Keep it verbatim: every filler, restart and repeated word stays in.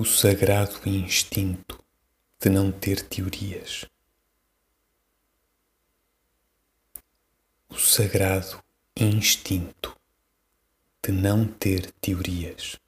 O sagrado instinto de não ter teorias. O sagrado instinto de não ter teorias.